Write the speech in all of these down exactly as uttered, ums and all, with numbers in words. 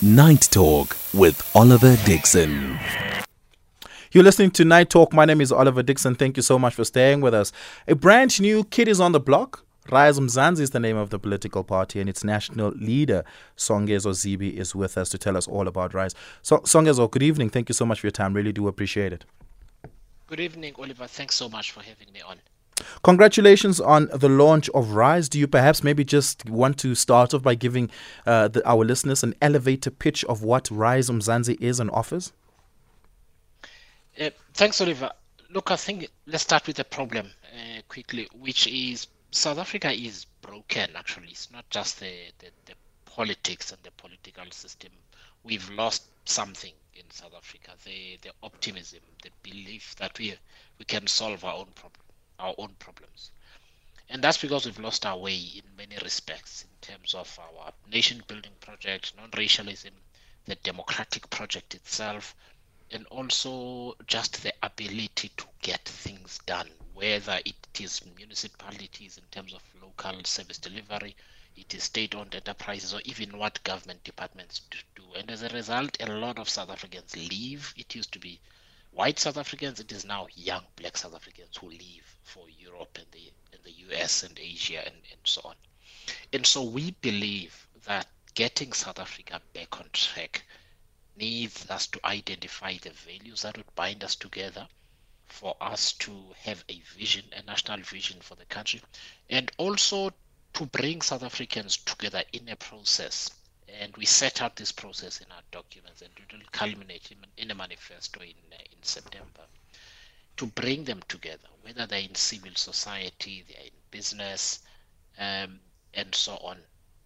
Night Talk with Oliver Dixon. You're listening to Night Talk. My name is Oliver Dixon. Thank you so much for staying with us. A brand new kid is on the block. Rise Mzansi is the name of the political party, and its national leader, Songezo Zibi, is with us to tell us all about Rise. So, Songezo, good evening. Thank you so much for your time. Really do appreciate it. Good evening, Oliver. Thanks so much for having me on. Congratulations on the launch of Rise. Do you perhaps maybe just want to start off by giving uh, the, our listeners an elevator pitch of what Rise Mzansi is and offers? Uh, thanks, Oliver. Look, I think let's start with the problem uh, quickly, which is South Africa is broken, actually. It's not just the, the, the politics and the political system. We've lost something in South Africa, the, the optimism, the belief that we we can solve our own problem. our own problems. And that's because we've lost our way in many respects in terms of our nation building project, non-racialism, the democratic project itself, and also just the ability to get things done, whether it is municipalities in terms of local service delivery, it is state-owned enterprises, or even what government departments do. And as a result, a lot of South Africans leave. It used to be white South Africans, it is now young black South Africans who leave for Europe and the and the U S and Asia and, and so on. And so we believe that getting South Africa back on track needs us to identify the values that would bind us together, for us to have a vision, a national vision for the country, and also to bring South Africans together in a process. And we set out this process in our documents, and it will culminate in a manifesto in, uh, in September, to bring them together, whether they're in civil society, they're in business, um, and so on,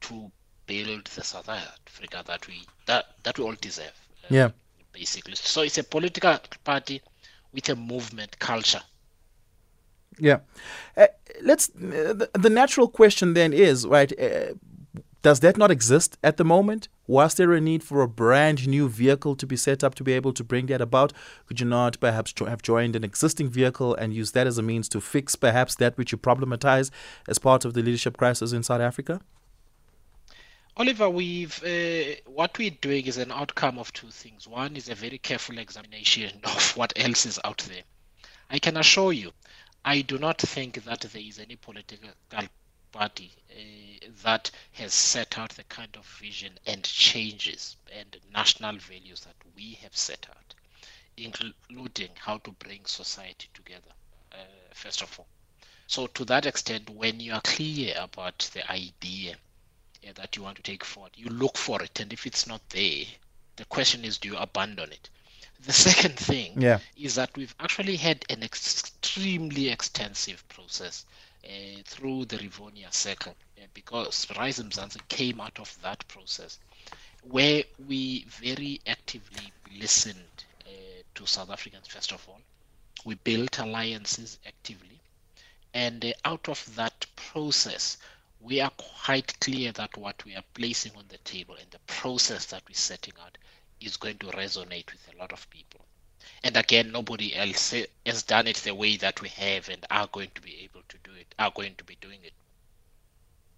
to build the South Africa that we that, that we all deserve. Uh, yeah. Basically. So it's a political party with a movement culture. Yeah. Uh, let's. Uh, the, the natural question then is, right, uh, does that not exist at the moment? Was there a need for a brand new vehicle to be set up to be able to bring that about? Could you not perhaps have joined an existing vehicle and use that as a means to fix perhaps that which you problematize as part of the leadership crisis in South Africa? Oliver, we've uh, what we're doing is an outcome of two things. One is a very careful examination of what else is out there. I can assure you, I do not think that there is any political party uh, that has set out the kind of vision and changes and national values that we have set out, including how to bring society together, uh, first of all. So to that extent, when you are clear about the idea uh, that you want to take forward, you look for it, and if it's not there, the question is, do you abandon it? The second thing yeah. is that we've actually had an extremely extensive process Uh, through the Rivonia Circle, uh, because Rise Mzansi came out of that process, where we very actively listened uh, to South Africans, first of all. We built alliances actively. And uh, out of that process, we are quite clear that what we are placing on the table and the process that we're setting out is going to resonate with a lot of people. And again, nobody else has done it the way that we have and are going to be able to do it, are going to be doing it.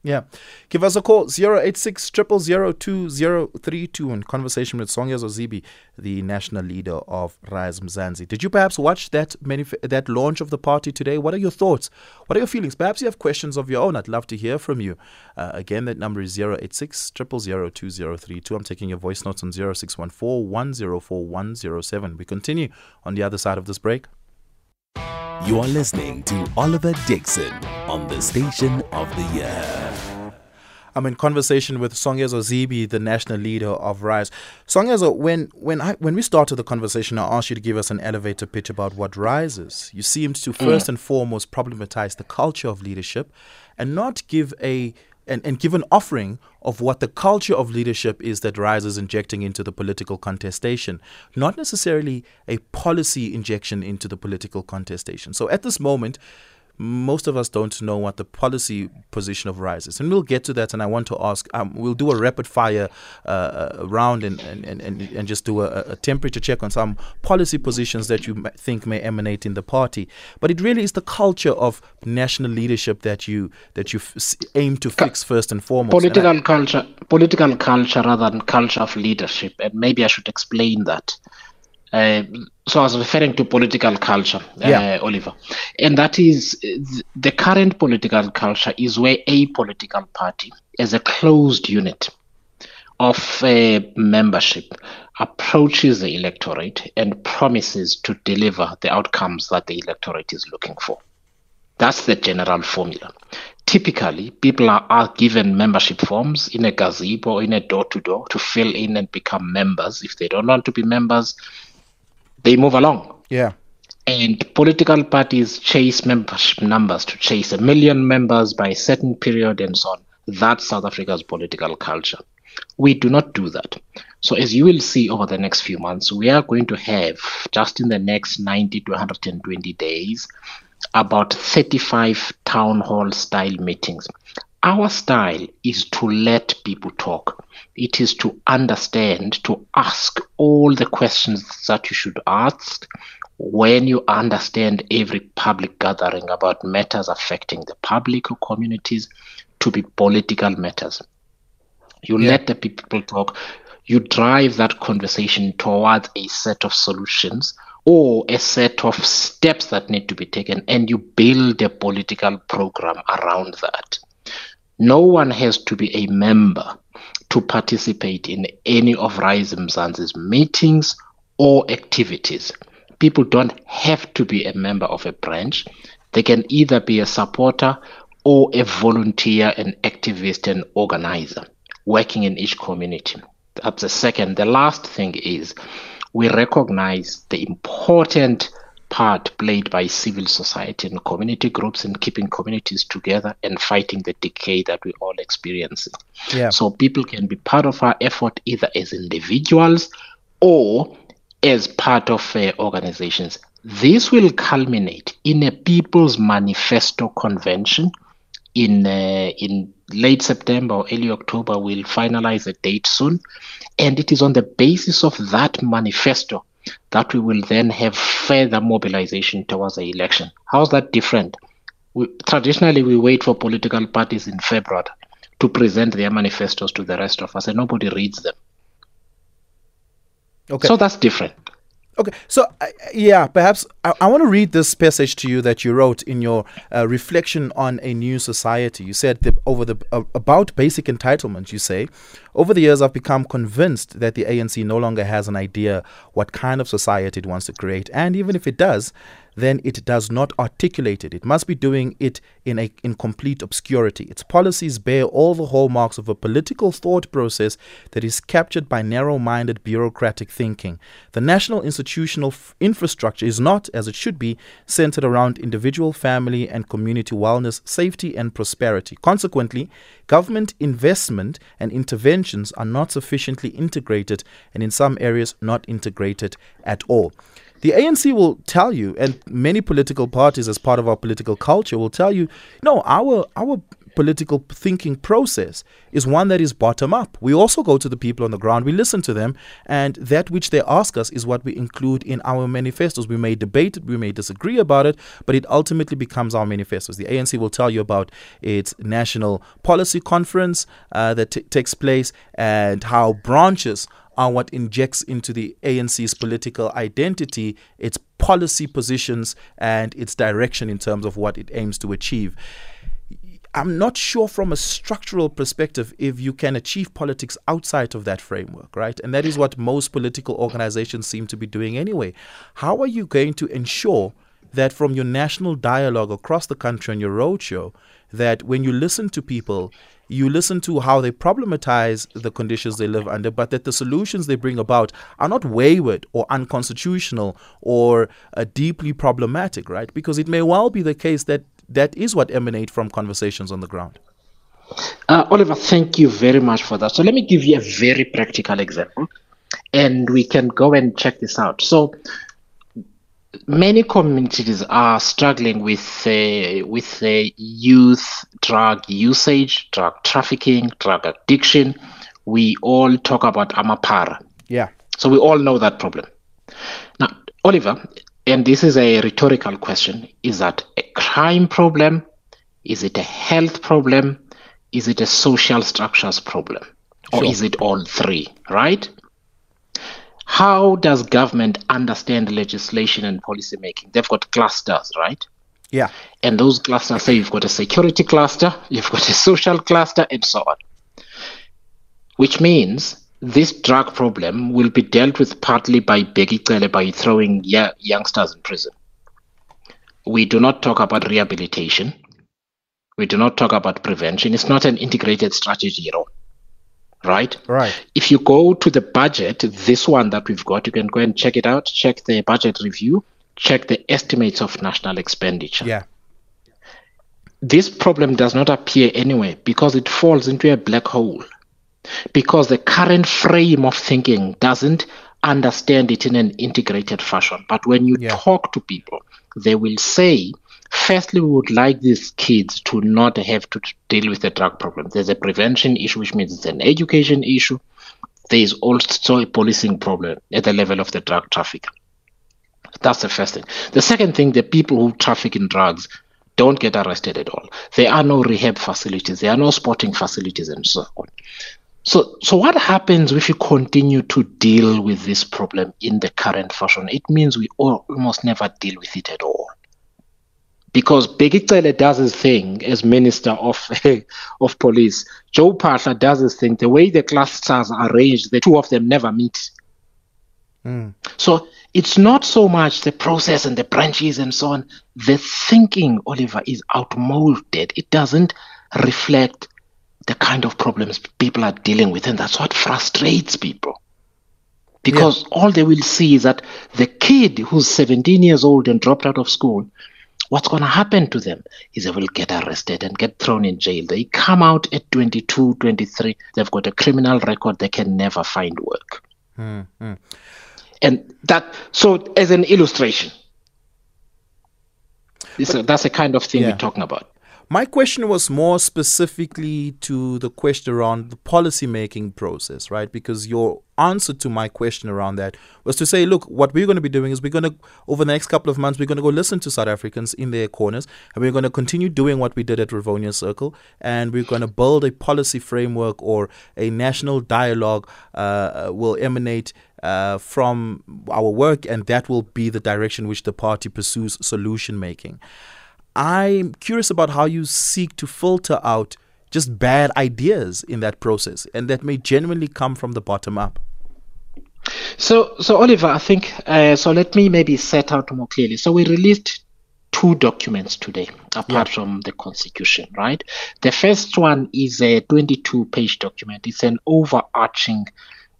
Yeah. Give us a call, zero eight six, zero zero zero, two zero three two, in conversation with Songezo Zibi, the national leader of Rise Mzansi. Did you perhaps watch that manif- that launch of the party today? What are your thoughts? What are your feelings? Perhaps you have questions of your own. I'd love to hear from you. Uh, again, that number is zero eight six, zero zero zero, two zero three two. I'm taking your voice notes on zero six one four, one zero four, one zero seven. We continue on the other side of this break. You are listening to Oliver Dixon on the Station of the Year. I'm in conversation with Songezo Zibi, the national leader of Rise. Songezo, when when I when we started the conversation, I asked you to give us an elevator pitch about what Rise is. You seemed to first and foremost problematize the culture of leadership, and not give a and, and give an offering of what the culture of leadership is that Rise is injecting into the political contestation, not necessarily a policy injection into the political contestation. So at this moment, most of us don't know what the policy position of Rise is. And we'll get to that, and I want to ask, um, we'll do a rapid-fire uh, round and, and, and, and just do a, a temperature check on some policy positions that you think may emanate in the party. But it really is the culture of national leadership that you that you f aim to fix first and foremost. Political and I, culture, political culture rather than culture of leadership, and maybe I should explain that. Uh, so I was referring to political culture, uh, yeah. Oliver, and that is th the current political culture is where a political party as a closed unit of uh, membership approaches the electorate and promises to deliver the outcomes that the electorate is looking for. That's the general formula. Typically, people are, are given membership forms in a gazebo, in a door-to-door, to fill in and become members. If they don't want to be members, they move along. Yeah. And political parties chase membership numbers to chase a million members by a certain period and so on. That's South Africa's political culture. We do not do that. So as you will see over the next few months, we are going to have, just in the next ninety to one hundred twenty days, about thirty-five town hall style meetings. Our style is to let people talk. It is to understand, to ask all the questions that you should ask when you understand every public gathering about matters affecting the public or communities to be political matters. You yeah. let the people talk. You drive that conversation towards a set of solutions or a set of steps that need to be taken, and you build a political program around that. No one has to be a member to participate in any of Rise Mzansi's meetings or activities. People don't have to be a member of a branch. They can either be a supporter or a volunteer, an activist, an organizer, working in each community. That's the second. The last thing is we recognize the important part played by civil society and community groups in keeping communities together and fighting the decay that we all experience. Yeah. So people can be part of our effort either as individuals or as part of uh, organizations. This will culminate in a People's Manifesto Convention in uh, in late September or early October. We'll finalize the date soon. And it is on the basis of that manifesto that we will then have further mobilization towards the election. How's that different? We, traditionally, we wait for political parties in February to present their manifestos to the rest of us, and nobody reads them. Okay. So that's different. Okay, so uh, yeah, perhaps I, I want to read this passage to you that you wrote in your uh, reflection on a new society. You said that over the uh, about basic entitlements, you say, over the years I've become convinced that the A N C no longer has an idea what kind of society it wants to create, and even if it does, then it does not articulate it. It must be doing it in a in complete obscurity. Its policies bear all the hallmarks of a political thought process that is captured by narrow-minded bureaucratic thinking. The national institutional f infrastructure is not, as it should be, centered around individual, family, and community wellness, safety, and prosperity. Consequently, government investment and interventions are not sufficiently integrated, and in some areas not integrated at all. The A N C will tell you, and many political parties as part of our political culture will tell you, no, our our political thinking process is one that is bottom up. We also go to the people on the ground, we listen to them, and that which they ask us is what we include in our manifestos. We may debate it, we may disagree about it, but it ultimately becomes our manifestos. The A N C will tell you about its national policy conference uh, that t takes place and how branches are what injects into the A N C's political identity, its policy positions, and its direction in terms of what it aims to achieve. I'm not sure from a structural perspective if you can achieve politics outside of that framework, right? And that is what most political organizations seem to be doing anyway. How are you going to ensure that from your national dialogue across the country and your roadshow, that when you listen to people, you listen to how they problematize the conditions they live under, but that the solutions they bring about are not wayward or unconstitutional or uh, deeply problematic, right? Because it may well be the case that that is what emanates from conversations on the ground. Uh, Oliver, thank you very much for that. So let me give you a very practical example, and we can go and check this out. So many communities are struggling with uh, with uh, youth drug usage, drug trafficking, drug addiction. We all talk about Amapara. Yeah. So we all know that problem. Now, Oliver, and this is a rhetorical question, is that a crime problem? Is it a health problem? Is it a social structures problem? Or sure. Is it all three, right? How does government understand legislation and policy making? They've got clusters, right? Yeah. And those clusters say you've got a security cluster, you've got a social cluster, and so on. Which means this drug problem will be dealt with partly by Bheki Cele, by throwing ya- youngsters in prison. We do not talk about rehabilitation. We do not talk about prevention. It's not an integrated strategy at all. Right? Right. If you go to the budget, this one that we've got, you can go and check it out, check the budget review, check the estimates of national expenditure. Yeah. This problem does not appear anywhere because it falls into a black hole. Because the current frame of thinking doesn't understand it in an integrated fashion. But when you yeah. talk to people, they will say, firstly, we would like these kids to not have to deal with the drug problem. There's a prevention issue, which means it's an education issue. There is also a policing problem at the level of the drug traffic. That's the first thing. The second thing, the people who traffic in drugs don't get arrested at all. There are no rehab facilities. There are no sporting facilities and so on. So, so what happens if you continue to deal with this problem in the current fashion? It means we all, almost never deal with it at all. Because Bheki Cele does his thing as Minister of of Police. Jo Phaahla does his thing. The way the clusters are arranged, the two of them never meet. Mm. So it's not so much the process and the branches and so on. The thinking, Oliver, is outmoded. It doesn't reflect the kind of problems people are dealing with, and that's what frustrates people. Because yeah. all they will see is that the kid who's seventeen years old and dropped out of school, what's going to happen to them is they will get arrested and get thrown in jail. They come out at twenty-two, twenty-three, they've got a criminal record, they can never find work. Mm-hmm. And that, so as an illustration, but, a, that's the kind of thing yeah. we're talking about. My question was more specifically to the question around the policy-making process, right? Because your answer to my question around that was to say, look, what we're going to be doing is we're going to, over the next couple of months, we're going to go listen to South Africans in their corners, and we're going to continue doing what we did at Rivonia Circle, and we're going to build a policy framework or a national dialogue uh, will emanate Uh, from our work, and that will be the direction which the party pursues solution-making. I'm curious about how you seek to filter out just bad ideas in that process, and that may genuinely come from the bottom up. So, so Oliver, I think, uh, so let me maybe set out more clearly. So we released two documents today, apart yeah. from the Constitution, right? The first one is a twenty-two page document. It's an overarching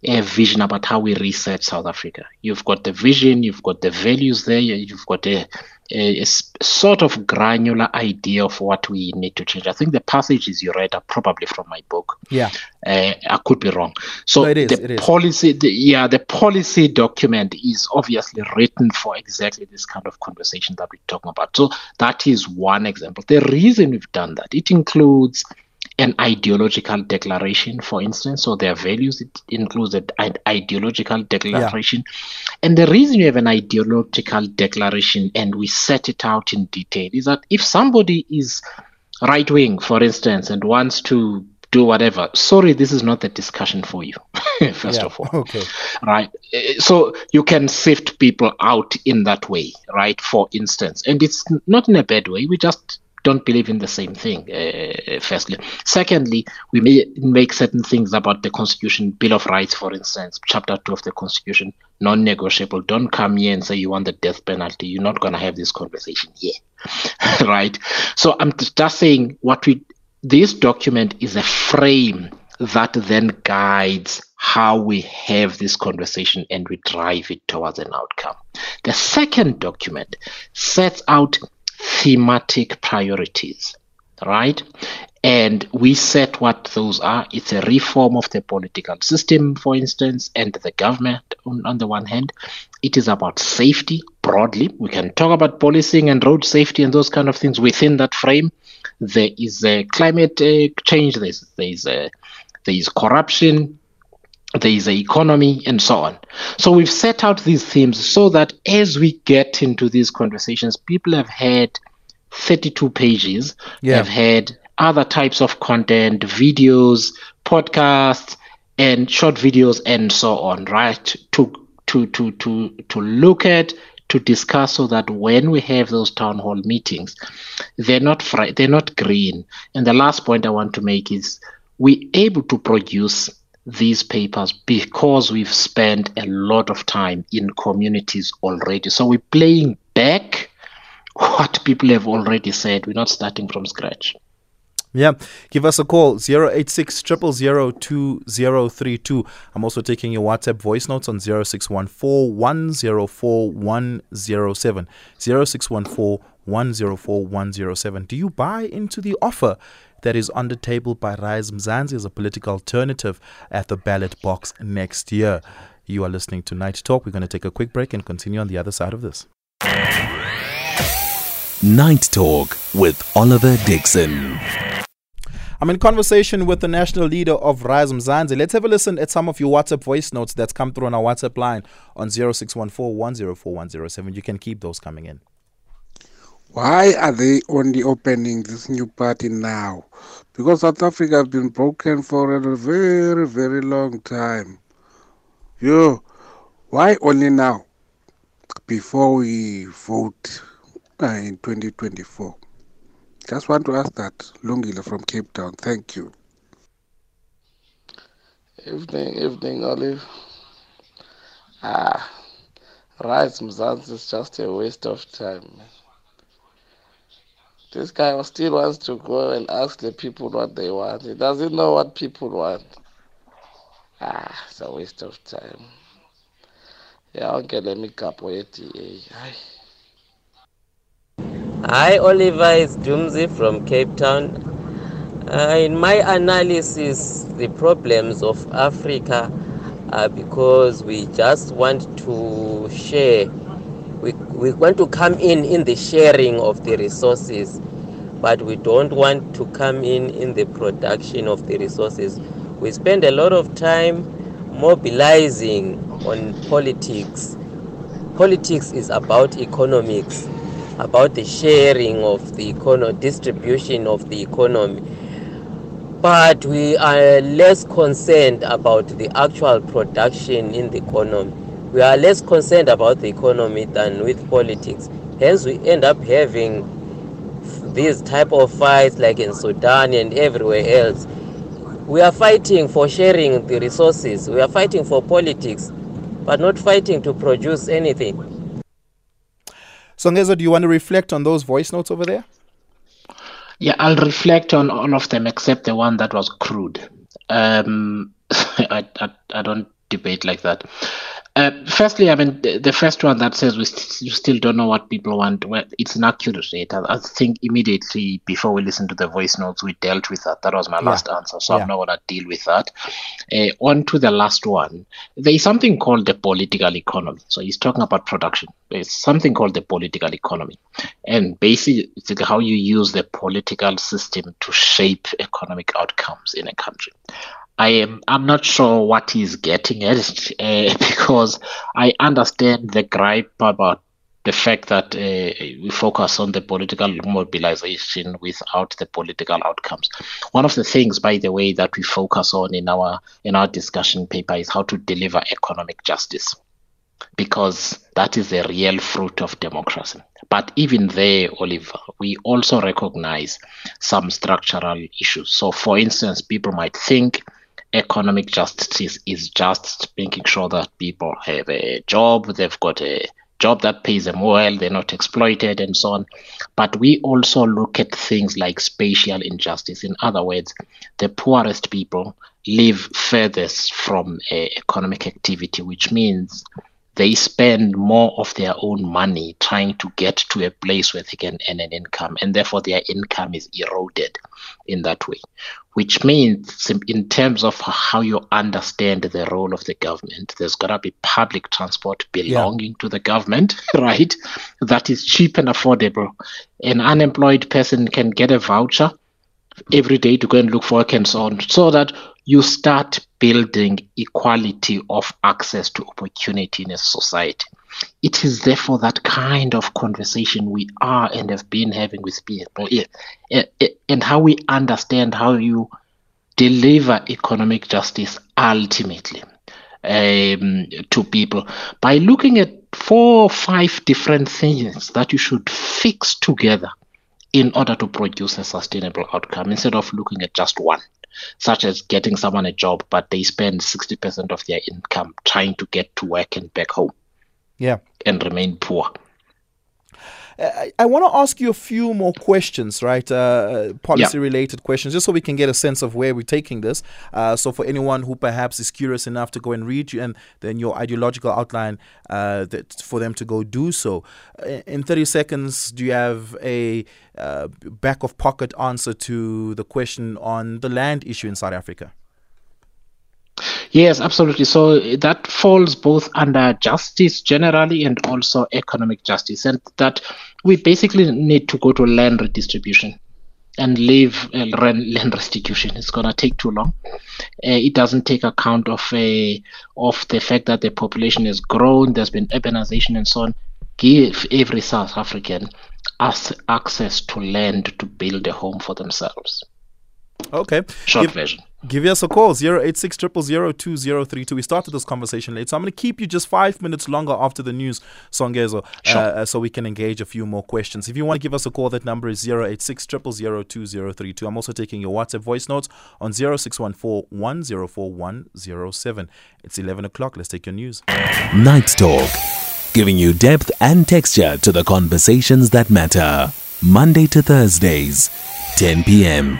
a vision about how we research South Africa. You've got the vision, you've got the values there, you've got a, a, a sort of granular idea of what we need to change. I think the passages you read are probably from my book. Yeah. Uh, I could be wrong. So no, it is, the it is. policy, the, yeah, the policy document is obviously written for exactly this kind of conversation that we're talking about. So that is one example. The reason we've done that, it includes an ideological declaration, for instance, so their values, it includes an ideological declaration. Yeah. And the reason you have an ideological declaration, and we set it out in detail, is that if somebody is right-wing, for instance, and wants to do whatever, sorry, this is not the discussion for you, first yeah. of all. Okay. Right? So you can sift people out in that way, right, for instance. And it's not in a bad way, we just don't believe in the same thing, uh, firstly. Secondly, we may make certain things about the Constitution, Bill of Rights, for instance, Chapter two of the Constitution, non-negotiable. Don't come here and say you want the death penalty. You're not going to have this conversation here, right? So I'm just saying what we, this document is a frame that then guides how we have this conversation and we drive it towards an outcome. The second document sets out thematic priorities, right? And we set what those are. It's a reform of the political system, for instance, and the government on, on the one hand. It is about safety broadly. We can talk about policing and road safety and those kind of things within that frame. There is a climate uh, change. There is there is, a, there is corruption. There is an economy and so on. So we've set out these themes so that as we get into these conversations, people have had thirty-two pages, yeah. have had other types of content, videos, podcasts, and short videos and so on, right? To to to to to look at, to discuss, so that when we have those town hall meetings, they're not fr- they're not green. And the last point I want to make is we're able to produce these papers because we've spent a lot of time in communities already. So we're playing back what people have already said. We're not starting from scratch. Yeah, give us a call, zero eight six zero zero zero two zero three two. I'm also taking your WhatsApp voice notes on zero six one four one zero four one zero seven, zero six one four one zero four one zero seven. Do you buy into the offer that is on the table by Rise Mzansi as a political alternative at the ballot box next year? You are listening to Night Talk. We're going to take a quick break and continue on the other side of this. Night Talk with Oliver Dixon. I'm in conversation with the national leader of Rise Mzansi. Let's have a listen at some of your WhatsApp voice notes that's come through on our WhatsApp line on zero six one four one zero four one zero seven. You can keep those coming in. Why are they only opening this new party now? Because South Africa has been broken for a very, very long time. Yo, why only now? Before we vote uh, in twenty twenty-four. Just want to ask that. Lungila from Cape Town. Thank you. Evening, evening, Olive. Ah, Rise Mzansi is just a waste of time. This guy still wants to go and ask the people what they want. He doesn't know what people want. Ah, it's a waste of time. Yeah, okay, let me cap eighty-eight. Hi, Oliver, it's Dumzi from Cape Town. Uh, in my analysis, the problems of Africa are because we just want to share. We we want to come in in the sharing of the resources, but we don't want to come in in the production of the resources. We spend a lot of time mobilizing on politics. Politics is about economics, about the sharing of the economy, distribution of the economy. But we are less concerned about the actual production in the economy. We are less concerned about the economy than with politics. Hence, we end up having these type of fights like in Sudan and everywhere else. We are fighting for sharing the resources. We are fighting for politics, but not fighting to produce anything. Songezo, do you want to reflect on those voice notes over there? Yeah, I'll reflect on all of them except the one that was crude. Um, I, I I don't debate like that. Uh, firstly, I mean, the, the first one that says we st- you still don't know what people want, well, it's inaccurate. I, I think immediately before we listened to the voice notes, we dealt with that. That was my yeah. last answer, so yeah. I'm not going to deal with that. Uh, on to the last one. There is something called the political economy. So he's talking about production. There's something called the political economy. And basically, it's like how you use the political system to shape economic outcomes in a country. I am. I'm not sure what he's getting at uh, because I understand the gripe about the fact that uh, we focus on the political mobilization without the political outcomes. One of the things, by the way, that we focus on in our in our discussion paper is how to deliver economic justice, because that is the real fruit of democracy. But even there, Oliver, we also recognize some structural issues. So, for instance, people might think economic justice is just making sure that people have a job, they've got a job that pays them well, they're not exploited and so on. But we also look at things like spatial injustice. In other words, the poorest people live furthest from uh, economic activity, which means they spend more of their own money trying to get to a place where they can earn an income, and therefore their income is eroded in that way, which means in terms of how you understand the role of the government, there's got to be public transport belonging yeah. to the government, right, that is cheap and affordable. An unemployed person can get a voucher every day to go and look for work and so on, so that you start building equality of access to opportunity in a society. It is therefore that kind of conversation we are and have been having with people, and how we understand how you deliver economic justice ultimately um, to people by looking at four or five different things that you should fix together in order to produce a sustainable outcome, instead of looking at just one, such as getting someone a job, but they spend sixty percent of their income trying to get to work and back home yeah, and remain poor. I, I want to ask you a few more questions, right? Uh, policy-related yeah. questions, just so we can get a sense of where we're taking this. Uh, so for anyone who perhaps is curious enough to go and read you and then your ideological outline uh, that for them to go do so. In thirty seconds, do you have a uh, back-of-pocket answer to the question on the land issue in South Africa? Yes, absolutely. So that falls both under justice generally and also economic justice, and that we basically need to go to land redistribution and leave uh, land restitution. It's going to take too long. Uh, it doesn't take account of a, of the fact that the population has grown, there's been urbanization and so on. Give every South African as access to land to build a home for themselves. Okay. Short give, version. Give us a call, zero eight six zero zero zero two zero three two. We started this conversation late, so I'm going to keep you just five minutes longer after the news, Songezo, sure. uh, so we can engage a few more questions. If you want to give us a call, that number is zero eight six zero zero zero two zero three two. I'm also taking your WhatsApp voice notes on zero six one four one zero four one zero seven. It's eleven o'clock. Let's take your news. Night Talk, giving you depth and texture to the conversations that matter. Monday to Thursdays, ten p.m.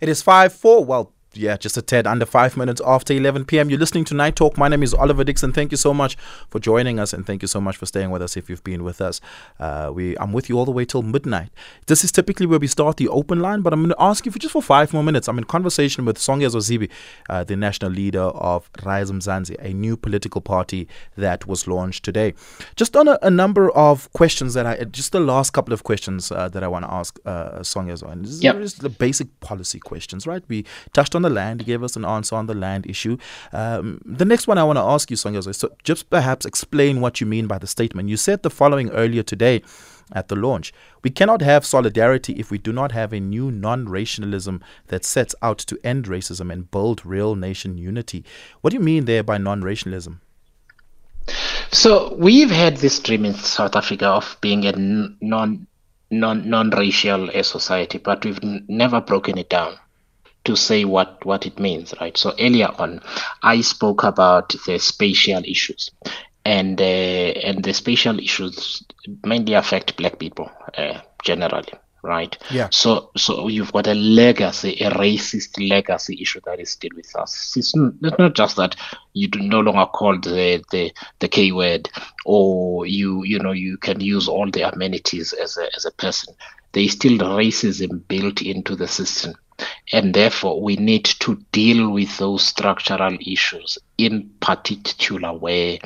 It is five four, well, yeah, just a tad under five minutes after eleven p.m. You're listening to Night Talk. My name is Oliver Dixon. Thank you so much for joining us, and thank you so much for staying with us if you've been with us. Uh, we, I'm with you all the way till midnight. This is typically where we start the open line, but I'm going to ask you for just for five more minutes. I'm in conversation with Songezo Zibi, uh, the national leader of Rise Mzansi, a new political party that was launched today. Just on a, a number of questions that I, just the last couple of questions uh, that I want to ask uh, Songezo, and this yep. is the basic policy questions, right? We touched on the land, you gave us an answer on the land issue. Um, the next one I want to ask you, Songezo, is so just perhaps explain what you mean by the statement. You said the following earlier today at the launch: we cannot have solidarity if we do not have a new non-racialism that sets out to end racism and build real nation unity. What do you mean there by non-racialism? So we've had this dream in South Africa of being a non, non, non-racial society, but we've n- never broken it down to say what, what it means, right? So earlier on, I spoke about the spatial issues, and uh, and the spatial issues mainly affect Black people uh, generally, right? Yeah. So so you've got a legacy, a racist legacy issue that is still with us. It's not, it's not just that you do no longer call the, the the K word, or you you know you can use all the amenities as a as a person. There's still racism built into the system. And therefore, we need to deal with those structural issues, in particular where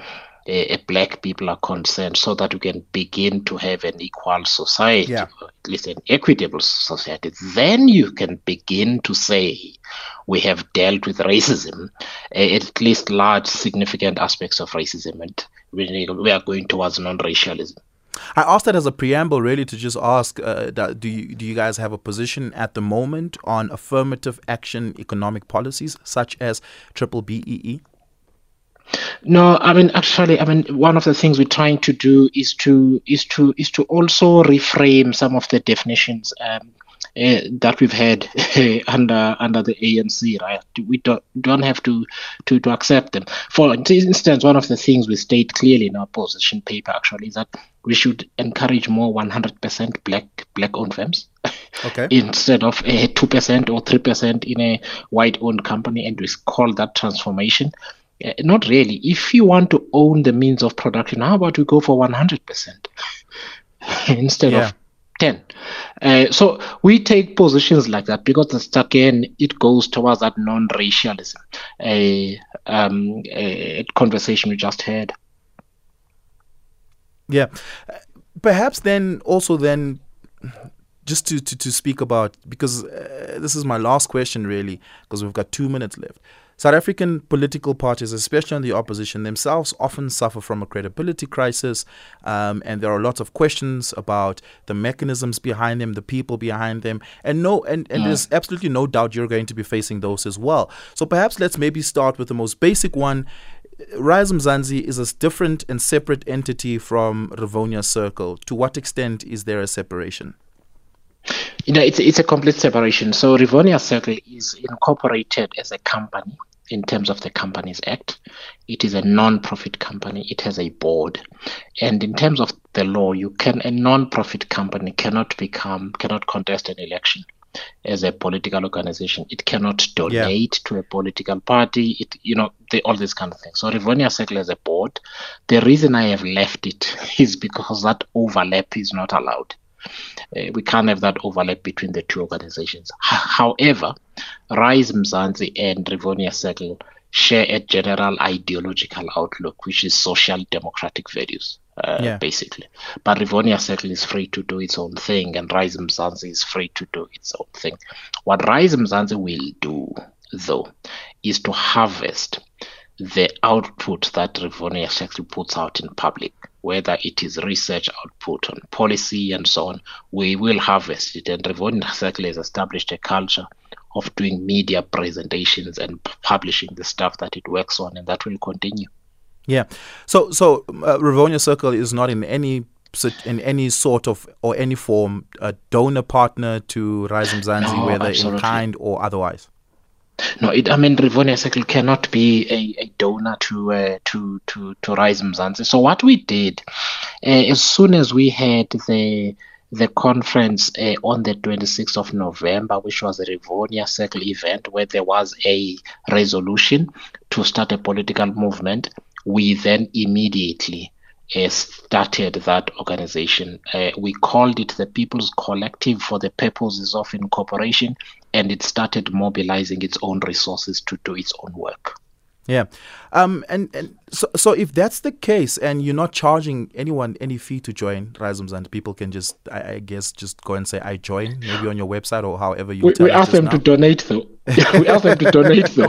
uh, Black people are concerned, so that we can begin to have an equal society, yeah. or at least an equitable society. Then you can begin to say we have dealt with racism, at least large significant aspects of racism, and we are going towards non-racialism. I asked that as a preamble, really, to just ask, uh, do you do you guys have a position at the moment on affirmative action economic policies such as triple B E E? No, I mean, actually, I mean, one of the things we're trying to do is to is to is to also reframe some of the definitions um, uh, that we've had under under the A N C. Right, we don't don't have to to to accept them. For instance, one of the things we state clearly in our position paper actually is that we should encourage more one hundred percent black black owned firms, okay. instead of a two percent or three percent in a white owned company, and we call that transformation. Uh, not really. If you want to you own the means of production, how about we go for one hundred percent instead yeah. of ten? Uh, so we take positions like that because, again, it goes towards that non-racialism, a, um, a conversation we just had. Yeah. Perhaps then also then just to, to, to speak about, because uh, this is my last question really, because we've got two minutes left. South African political parties, especially on the opposition themselves, often suffer from a credibility crisis, um, and there are lots of questions about the mechanisms behind them, the people behind them, and no, and, and yeah. there's absolutely no doubt you're going to be facing those as well. So perhaps let's maybe start with the most basic one. Rise Mzansi is a different and separate entity from Rivonia Circle. To what extent is there a separation? You know, it's it's a complete separation. So Rivonia Circle is incorporated as a company. In terms of the Companies Act, it is a non-profit company. It has a board, and in terms of the law, you can a non-profit company cannot become cannot contest an election as a political organization. It cannot donate yeah. to a political party. It you know the, all these kind of things. So Rivonia Circle has a board. The reason I have left it is because that overlap is not allowed. Uh, we can't have that overlap between the two organizations. H- however, Rise Mzansi and Rivonia Circle share a general ideological outlook, which is social democratic values, uh, yeah. basically. But Rivonia Circle is free to do its own thing, and Rise Mzansi is free to do its own thing. What Rise Mzansi will do, though, is to harvest the output that Rivonia Circle puts out in public, whether it is research output on policy and so on. We will harvest it, and Rivonia Circle has established a culture of doing media presentations and publishing the stuff that it works on, and that will continue. Yeah. So, so uh, Rivonia Circle is not in any in any sort of or any form a donor partner to Rise Mzansi, no, whether absolutely. in kind or otherwise. No, it, I mean, Rivonia Circle cannot be a, a donor to, uh, to to to Rise Mzansi. So what we did, uh, as soon as we had the the conference uh, on the twenty-sixth of November, which was a Rivonia Circle event where there was a resolution to start a political movement, we then immediately uh, started that organization. Uh, we called it the People's Collective for the purposes of incorporation, and it started mobilizing its own resources to do its own work. Yeah. Um, and and so, so if that's the case and you're not charging anyone any fee to join Rise Mzansi, people can just, I, I guess, just go and say, I join, maybe on your website or however you we, tell we ask them now. to donate, though. we ask them to donate, though.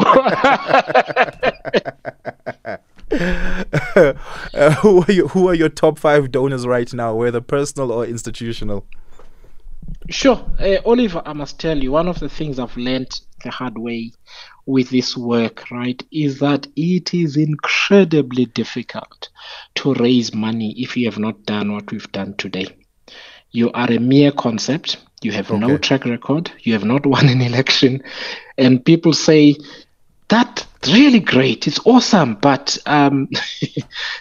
uh, who, are you, who are your top five donors right now, whether personal or institutional? Sure. Uh, Oliver, I must tell you, one of the things I've learned the hard way with this work, right, is that it is incredibly difficult to raise money if you have not done what we've done today. You are a mere concept. You have okay. no track record. You have not won an election. And people say, that's really great. It's awesome. But um,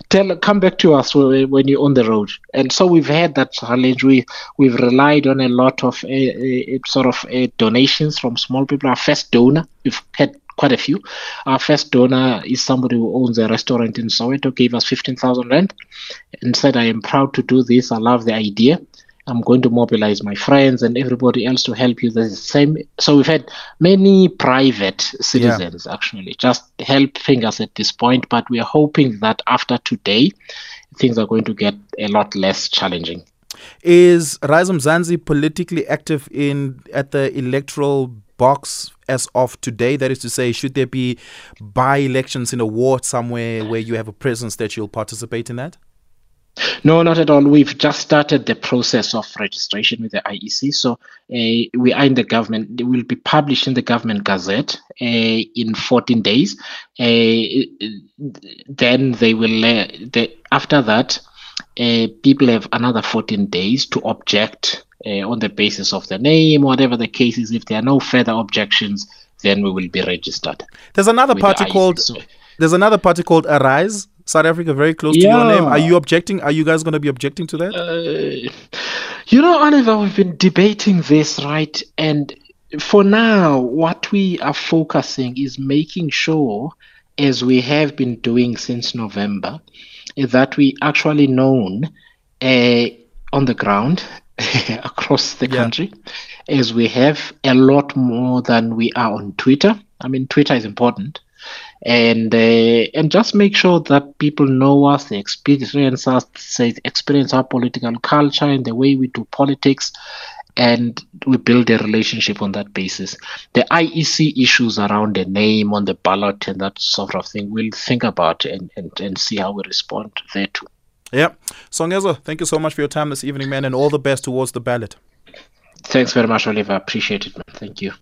tell, come back to us when you're on the road. And so we've had that challenge. We, we've relied on a lot of uh, uh, sort of uh, donations from small people. Our first donor, we've had quite a few. Our first donor is somebody who owns a restaurant in Soweto, gave us fifteen thousand rand and said, I am proud to do this. I love the idea. I'm going to mobilize my friends and everybody else to help you. That's the same. So we've had many private citizens yeah. actually just helping us at this point, but we are hoping that after today, things are going to get a lot less challenging. Is Rise Mzansi politically active in at the electoral box as of today? That is to say, should there be by-elections in a ward somewhere where you have a presence that you'll participate in that? No, not at all. We've just started the process of registration with the I E C. So uh, we are in the government. It will be published in the Government Gazette uh, in fourteen days. Uh, then they will, uh, they, after that, uh, people have another fourteen days to object uh, on the basis of the name, whatever the case is. If there are no further objections, then we will be registered. There's another party the called, so, there's another party called Arise. South Africa, very close yeah. to your name. Are you objecting? Are you guys going to be objecting to that? Uh, you know, Oliver, we've been debating this, right? And for now, what we are focusing is making sure as we have been doing since November, is that we actually known uh, on the ground across the yeah. country, as we have a lot more than we are on Twitter. I mean, Twitter is important. And uh, and just make sure that people know us, they experience us, they experience our political culture and the way we do politics, and we build a relationship on that basis. The I E C issues around the name on the ballot and that sort of thing, we'll think about and, and, and see how we respond there too. Yeah. Songezo, thank you so much for your time this evening, man, and all the best towards the ballot. Thanks very much, Oliver. Appreciate it, man. Thank you.